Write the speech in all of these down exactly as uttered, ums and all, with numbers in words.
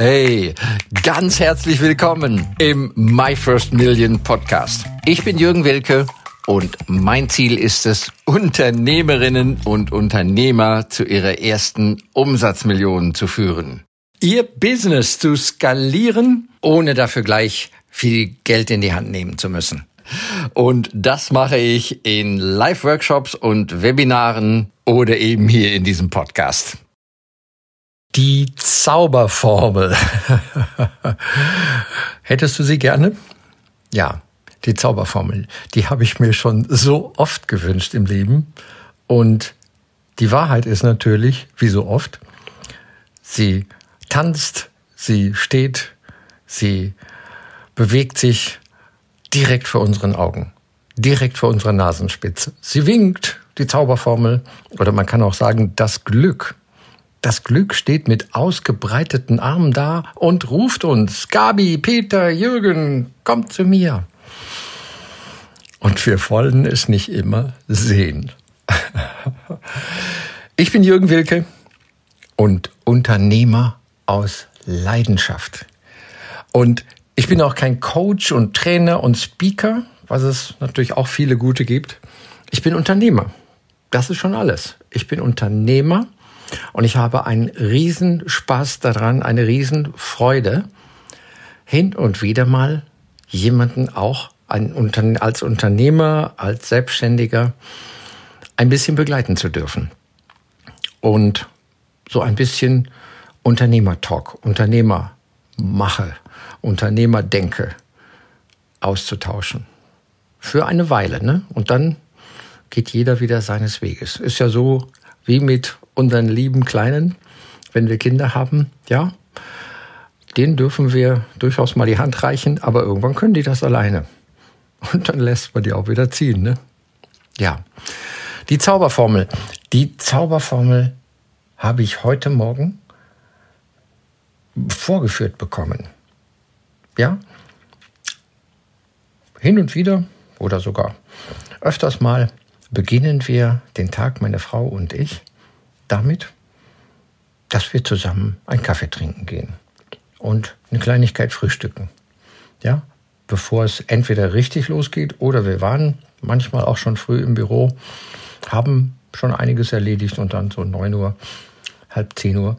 Hey, ganz herzlich willkommen im My First Million Podcast. Ich bin Jürgen Wilke und mein Ziel ist es, Unternehmerinnen und Unternehmer zu ihrer ersten Umsatzmillionen zu führen. Ihr Business zu skalieren, ohne dafür gleich viel Geld in die Hand nehmen zu müssen. Und das mache ich in Live-Workshops und Webinaren oder eben hier in diesem Podcast. Die Zauberformel. Hättest du sie gerne? Ja, die Zauberformel. Die habe ich mir schon so oft gewünscht im Leben. Und die Wahrheit ist natürlich, wie so oft, sie tanzt, sie steht, sie bewegt sich direkt vor unseren Augen, direkt vor unserer Nasenspitze. Sie winkt, die Zauberformel, oder man kann auch sagen, das Glück. Das Glück steht mit ausgebreiteten Armen da und ruft uns: Gabi, Peter, Jürgen, kommt zu mir. Und wir wollen es nicht immer sehen. Ich bin Jürgen Wilke und Unternehmer aus Leidenschaft. Und ich bin auch kein Coach und Trainer und Speaker, was es natürlich auch viele gute gibt. Ich bin Unternehmer. Das ist schon alles. Ich bin Unternehmer und ich habe einen Riesenspaß daran, eine Riesenfreude, hin und wieder mal jemanden auch als Unternehmer, als Selbstständiger ein bisschen begleiten zu dürfen. Und so ein bisschen Unternehmertalk, Unternehmermache, Unternehmerdenke auszutauschen. Für eine Weile, ne? Und dann geht jeder wieder seines Weges. Ist ja so wie mit unseren lieben Kleinen, wenn wir Kinder haben, ja, denen dürfen wir durchaus mal die Hand reichen, aber irgendwann können die das alleine. Und dann lässt man die auch wieder ziehen, ne? Ja. Die Zauberformel. Die Zauberformel habe ich heute Morgen vorgeführt bekommen. Ja, hin und wieder oder sogar öfters mal beginnen wir den Tag, meine Frau und ich, damit, dass wir zusammen einen Kaffee trinken gehen und eine Kleinigkeit frühstücken. Ja, bevor es entweder richtig losgeht oder wir waren manchmal auch schon früh im Büro, haben schon einiges erledigt und dann so neun Uhr, halb zehn Uhr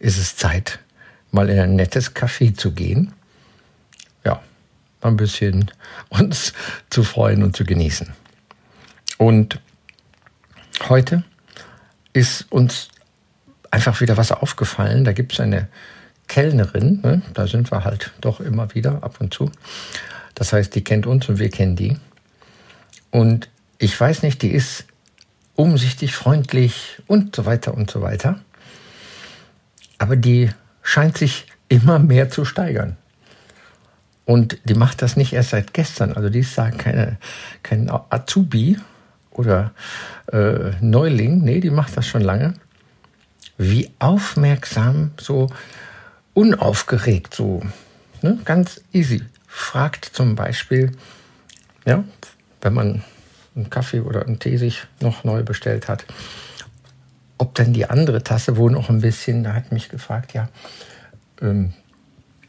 ist es Zeit, mal in ein nettes Café zu gehen. Ja, ein bisschen uns zu freuen und zu genießen. Und heute ist uns einfach wieder was aufgefallen. Da gibt es eine Kellnerin, ne? Da sind wir halt doch immer wieder ab und zu. Das heißt, die kennt uns und wir kennen die. Und ich weiß nicht, die ist umsichtig, freundlich und so weiter und so weiter. Aber die scheint sich immer mehr zu steigern. Und die macht das nicht erst seit gestern. Also die ist sagen keine, kein Azubi oder äh, Neuling. Nee, die macht das schon lange. Wie aufmerksam, so unaufgeregt, so, ne? Ganz easy. Fragt zum Beispiel, ja, wenn man einen Kaffee oder einen Tee sich noch neu bestellt hat, ob denn die andere Tasse, wo noch ein bisschen, da hat mich gefragt, ja, ähm,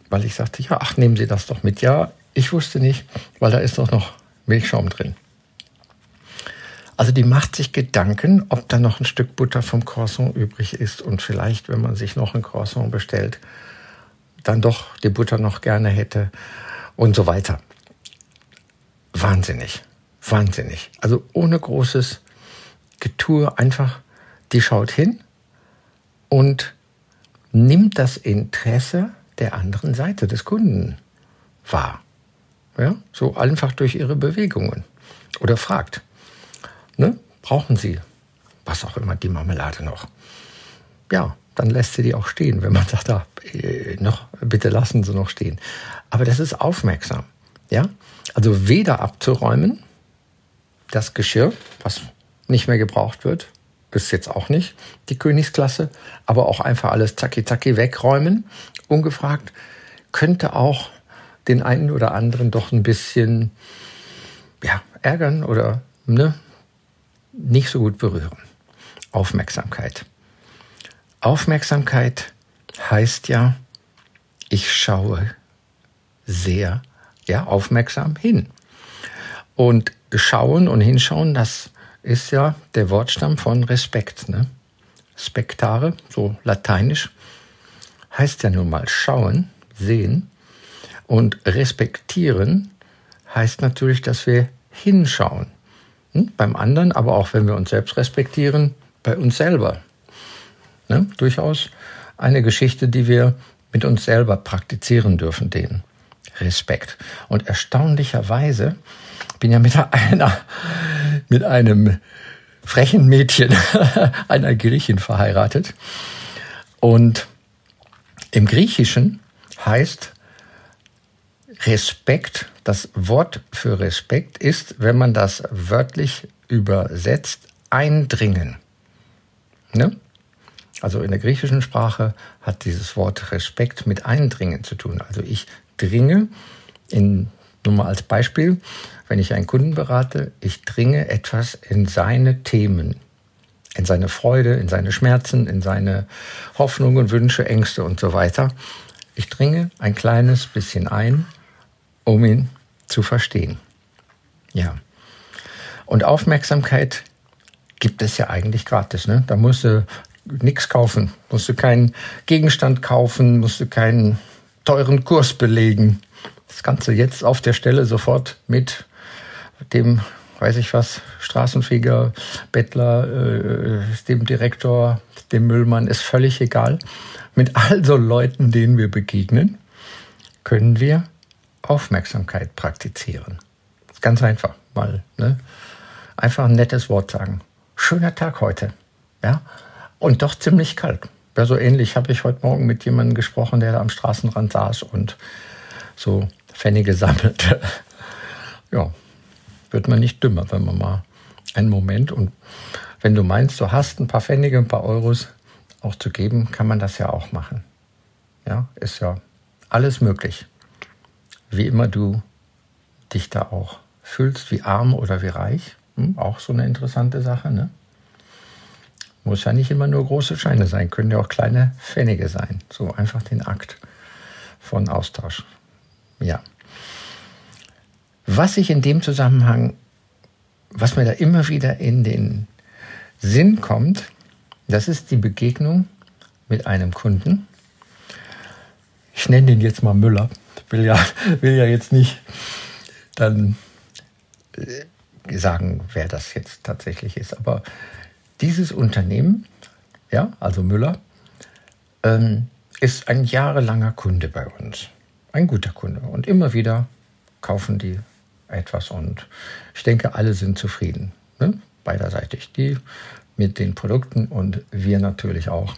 weil ich sagte, ja, ach, nehmen Sie das doch mit. Ja, ich wusste nicht, weil da ist doch noch Milchschaum drin. Also die macht sich Gedanken, ob da noch ein Stück Butter vom Croissant übrig ist und vielleicht, wenn man sich noch ein Croissant bestellt, dann doch die Butter noch gerne hätte und so weiter. Wahnsinnig, wahnsinnig. Also ohne großes Getue, einfach, die schaut hin und nimmt das Interesse der anderen Seite des Kunden wahr. Ja, so einfach durch ihre Bewegungen. Oder fragt, ne, brauchen Sie, was auch immer, die Marmelade noch? Ja, dann lässt sie die auch stehen, wenn man sagt, da, noch, bitte lassen Sie noch stehen. Aber das ist aufmerksam. Ja? Also weder abzuräumen, das Geschirr, was nicht mehr gebraucht wird, ist jetzt auch nicht die Königsklasse, aber auch einfach alles zacki zacki wegräumen, ungefragt, könnte auch den einen oder anderen doch ein bisschen, ja, ärgern oder, ne, nicht so gut berühren. Aufmerksamkeit. Aufmerksamkeit heißt ja, ich schaue sehr, ja, aufmerksam hin. Und schauen und hinschauen, das ist ja der Wortstamm von Respekt, ne? Spectare, so lateinisch, heißt ja nun mal schauen, sehen. Und respektieren heißt natürlich, dass wir hinschauen. Hm? Beim anderen, aber auch wenn wir uns selbst respektieren, bei uns selber. Ne? Durchaus eine Geschichte, die wir mit uns selber praktizieren dürfen, den Respekt. Und erstaunlicherweise bin ja mit einer, mit einem frechen Mädchen, einer Griechin verheiratet. Und im Griechischen heißt Respekt, das Wort für Respekt ist, wenn man das wörtlich übersetzt, eindringen. Ne? Also in der griechischen Sprache hat dieses Wort Respekt mit Eindringen zu tun. Also ich dringe, in, nur mal als Beispiel, wenn ich einen Kunden berate, ich dringe etwas in seine Themen, in seine Freude, in seine Schmerzen, in seine Hoffnungen, Wünsche, Ängste und so weiter. Ich dringe ein kleines bisschen ein, um ihn zu verstehen. Ja. Und Aufmerksamkeit gibt es ja eigentlich gratis, ne? Da musst du nichts kaufen, musst du keinen Gegenstand kaufen, musst du keinen teuren Kurs belegen. Das kannst du jetzt auf der Stelle sofort mit dem, weiß ich was, Straßenfeger, Bettler, äh, dem Direktor, dem Müllmann, ist völlig egal. Mit all so Leuten, denen wir begegnen, können wir Aufmerksamkeit praktizieren. Ganz einfach mal, ne? Einfach ein nettes Wort sagen. Schöner Tag heute, ja? Und doch ziemlich kalt. Ja, so ähnlich habe ich heute Morgen mit jemandem gesprochen, der da am Straßenrand saß und so Pfennige sammelte. Ja, wird man nicht dümmer, wenn man mal einen Moment, und wenn du meinst, du hast ein paar Pfennige, ein paar Euros auch zu geben, kann man das ja auch machen. Ja, ist ja alles möglich. Wie immer du dich da auch fühlst, wie arm oder wie reich. Hm, auch so eine interessante Sache, ne? Muss ja nicht immer nur große Scheine sein, können ja auch kleine Pfennige sein. So einfach den Akt von Austausch. Ja. Was ich in dem Zusammenhang, was mir da immer wieder in den Sinn kommt, das ist die Begegnung mit einem Kunden. Ich nenne den jetzt mal Müller. Will ja, will ja jetzt nicht dann sagen, wer das jetzt tatsächlich ist. Aber dieses Unternehmen, ja, also Müller, ähm, ist ein jahrelanger Kunde bei uns. Ein guter Kunde. Und immer wieder kaufen die etwas. Und ich denke, alle sind zufrieden. Ne? Beiderseitig. Die mit den Produkten und wir natürlich auch,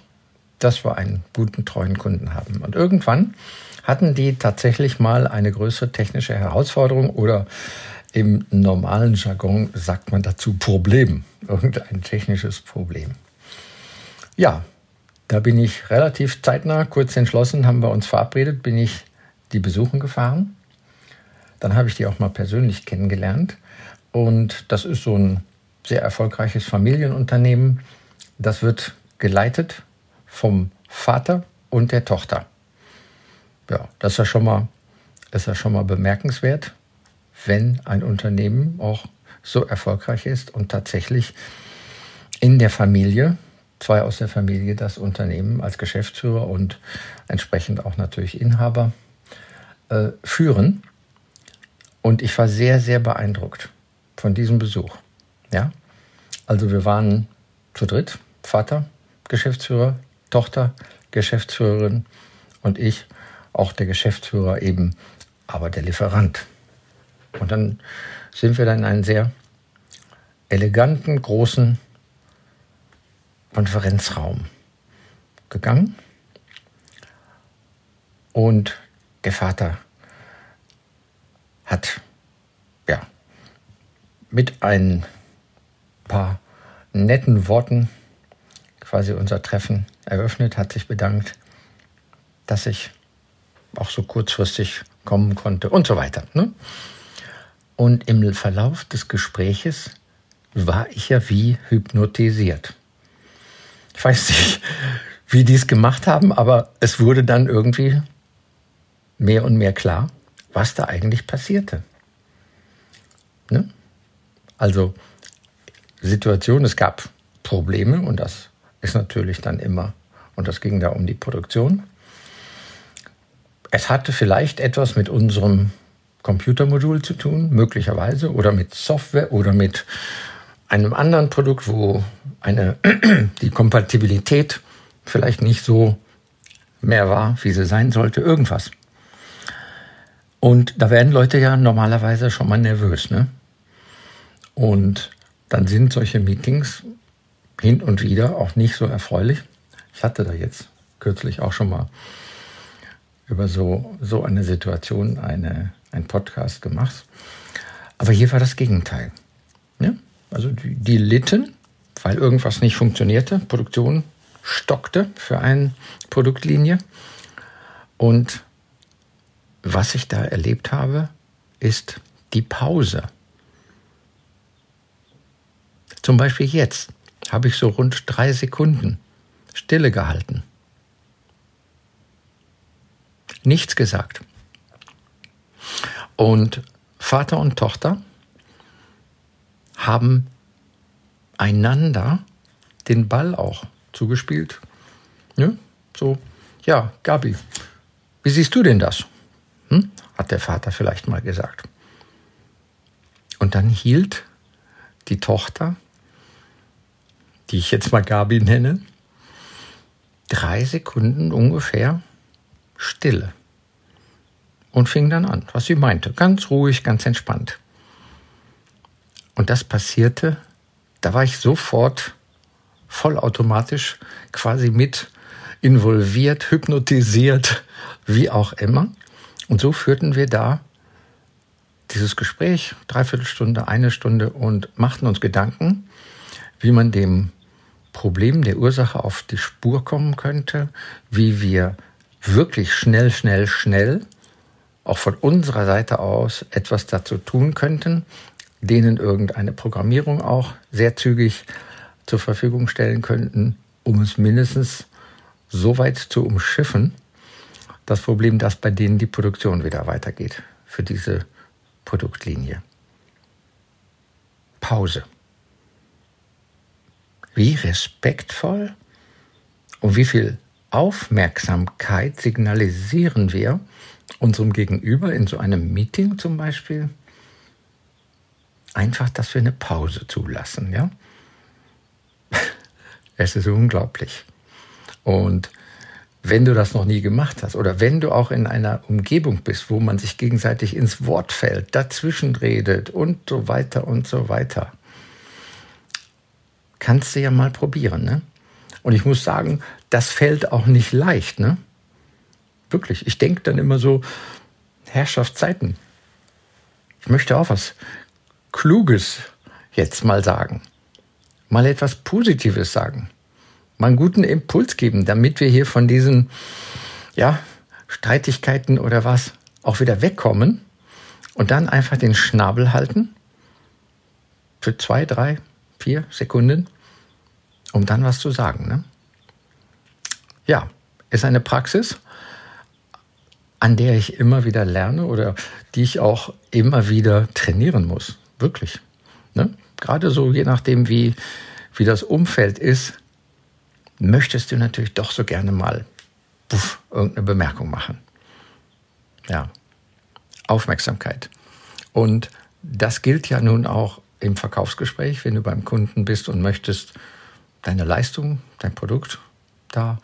dass wir einen guten, treuen Kunden haben. Und irgendwann hatten die tatsächlich mal eine größere technische Herausforderung oder im normalen Jargon sagt man dazu Problem, irgendein technisches Problem. Ja, da bin ich relativ zeitnah, kurz entschlossen, haben wir uns verabredet, bin ich die besuchen gefahren. Dann habe ich die auch mal persönlich kennengelernt. Und das ist so ein sehr erfolgreiches Familienunternehmen. Das wird geleitet vom Vater und der Tochter. Ja, das ist ja schon mal, ist ja schon mal bemerkenswert, wenn ein Unternehmen auch so erfolgreich ist und tatsächlich in der Familie, zwei aus der Familie, das Unternehmen als Geschäftsführer und entsprechend auch natürlich Inhaber äh, führen. Und ich war sehr, sehr beeindruckt von diesem Besuch. Ja? Also wir waren zu dritt, Vater, Geschäftsführer, Tochter, Geschäftsführerin und ich, auch der Geschäftsführer eben, aber der Lieferant. Und dann sind wir dann in einen sehr eleganten, großen Konferenzraum gegangen. Und der Vater hat ja, mit ein paar netten Worten quasi unser Treffen eröffnet, hat sich bedankt, dass ich auch so kurzfristig kommen konnte und so weiter, ne? Und im Verlauf des Gespräches war ich ja wie hypnotisiert. Ich weiß nicht, wie die es gemacht haben, aber es wurde dann irgendwie mehr und mehr klar, was da eigentlich passierte. Ne? Also Situation, es gab Probleme und das ist natürlich dann immer, und das ging da um die Produktion. Es hatte vielleicht etwas mit unserem Computermodul zu tun, möglicherweise, oder mit Software oder mit einem anderen Produkt, wo eine die Kompatibilität vielleicht nicht so mehr war, wie sie sein sollte, irgendwas. Und da werden Leute ja normalerweise schon mal nervös, ne? Und dann sind solche Meetings hin und wieder auch nicht so erfreulich. Ich hatte da jetzt kürzlich auch schon mal über so, so eine Situation eine, einen Podcast gemacht. Aber hier war das Gegenteil. Ne? Also die, die litten, weil irgendwas nicht funktionierte. Produktion stockte für eine Produktlinie. Und was ich da erlebt habe, ist die Pause. Zum Beispiel jetzt habe ich so rund drei Sekunden Stille gehalten. Nichts gesagt. Und Vater und Tochter haben einander den Ball auch zugespielt. Ja, so, ja, Gabi, wie siehst du denn das? Hm? Hat der Vater vielleicht mal gesagt. Und dann hielt die Tochter, die ich jetzt mal Gabi nenne, drei Sekunden ungefähr Stille und fing dann an, was sie meinte, ganz ruhig, ganz entspannt. Und das passierte, da war ich sofort vollautomatisch quasi mit involviert, hypnotisiert, wie auch immer. Und so führten wir da dieses Gespräch, dreiviertel Stunde, eine Stunde, und machten uns Gedanken, wie man dem Problem, der Ursache auf die Spur kommen könnte, wie wir wirklich schnell, schnell, schnell auch von unserer Seite aus etwas dazu tun könnten, denen irgendeine Programmierung auch sehr zügig zur Verfügung stellen könnten, um es mindestens so weit zu umschiffen, das Problem, dass bei denen die Produktion wieder weitergeht für diese Produktlinie. Pause. Wie respektvoll und wie viel Aufmerksamkeit signalisieren wir unserem Gegenüber in so einem Meeting zum Beispiel? Einfach, dass wir eine Pause zulassen, ja? Es ist unglaublich. Und wenn du das noch nie gemacht hast oder wenn du auch in einer Umgebung bist, wo man sich gegenseitig ins Wort fällt, dazwischen redet und so weiter und so weiter, kannst du ja mal probieren, ne? Und ich muss sagen, das fällt auch nicht leicht, ne? Wirklich, ich denke dann immer so, Herrschaftszeiten. Ich möchte auch was Kluges jetzt mal sagen. Mal etwas Positives sagen. Mal einen guten Impuls geben, damit wir hier von diesen, ja, Streitigkeiten oder was auch wieder wegkommen und dann einfach den Schnabel halten für zwei, drei, vier Sekunden, um dann was zu sagen, ne? Ja, ist eine Praxis, an der ich immer wieder lerne oder die ich auch immer wieder trainieren muss. Wirklich. Ne? Gerade so, je nachdem, wie, wie das Umfeld ist, möchtest du natürlich doch so gerne mal puff, irgendeine Bemerkung machen. Ja, Aufmerksamkeit. Und das gilt ja nun auch im Verkaufsgespräch, wenn du beim Kunden bist und möchtest deine Leistung, dein Produkt da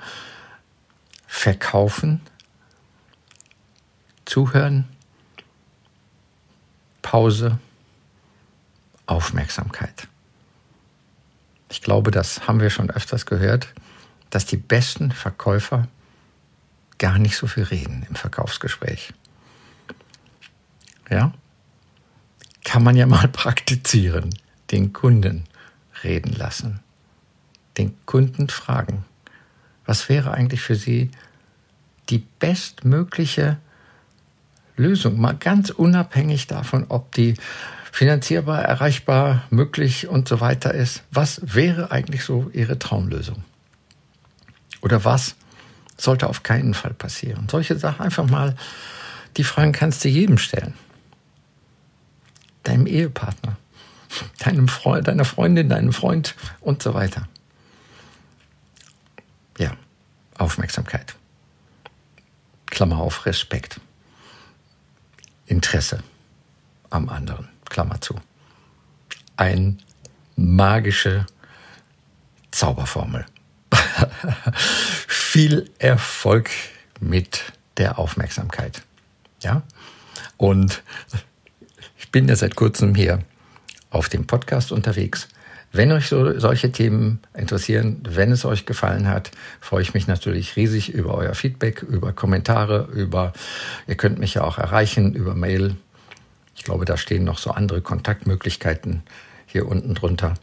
verkaufen, zuhören, Pause, Aufmerksamkeit. Ich glaube, das haben wir schon öfters gehört, dass die besten Verkäufer gar nicht so viel reden im Verkaufsgespräch. Ja? Kann man ja mal praktizieren, den Kunden reden lassen. Den Kunden fragen, was wäre eigentlich für sie die bestmögliche Lösung? Mal ganz unabhängig davon, ob die finanzierbar, erreichbar, möglich und so weiter ist. Was wäre eigentlich so ihre Traumlösung? Oder was sollte auf keinen Fall passieren? Solche Sachen einfach mal Die Fragen kannst du jedem stellen. Deinem Ehepartner, deinem Freund, deiner Freundin, deinem Freund und so weiter. Ja, Aufmerksamkeit. Klammer auf, Respekt. Interesse am anderen, Klammer zu. Eine magische Zauberformel. Viel Erfolg mit der Aufmerksamkeit. Ja? Und ich bin ja seit kurzem hier auf dem Podcast unterwegs. Wenn euch so, solche Themen interessieren, wenn es euch gefallen hat, freue ich mich natürlich riesig über euer Feedback, über Kommentare, über, ihr könnt mich ja auch erreichen über Mail. Ich glaube, da stehen noch so andere Kontaktmöglichkeiten hier unten drunter.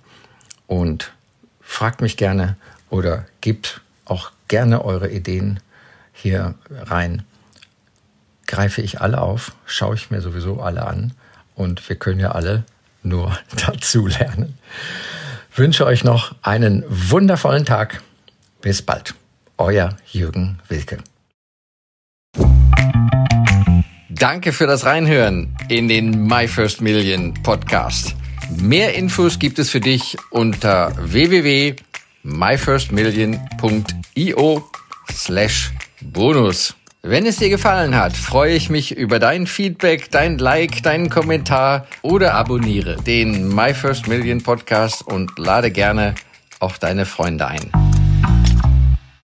Und fragt mich gerne oder gebt auch gerne eure Ideen hier rein. Greife ich alle auf, schaue ich mir sowieso alle an und wir können ja alle nur dazu lernen. Wünsche euch noch einen wundervollen Tag. Bis bald. Euer Jürgen Wilke. Danke für das Reinhören in den My First Million Podcast. Mehr Infos gibt es für dich unter w w w punkt my first million punkt i o slash bonus. Wenn es dir gefallen hat, freue ich mich über dein Feedback, dein Like, deinen Kommentar oder abonniere den My First Million Podcast und lade gerne auch deine Freunde ein.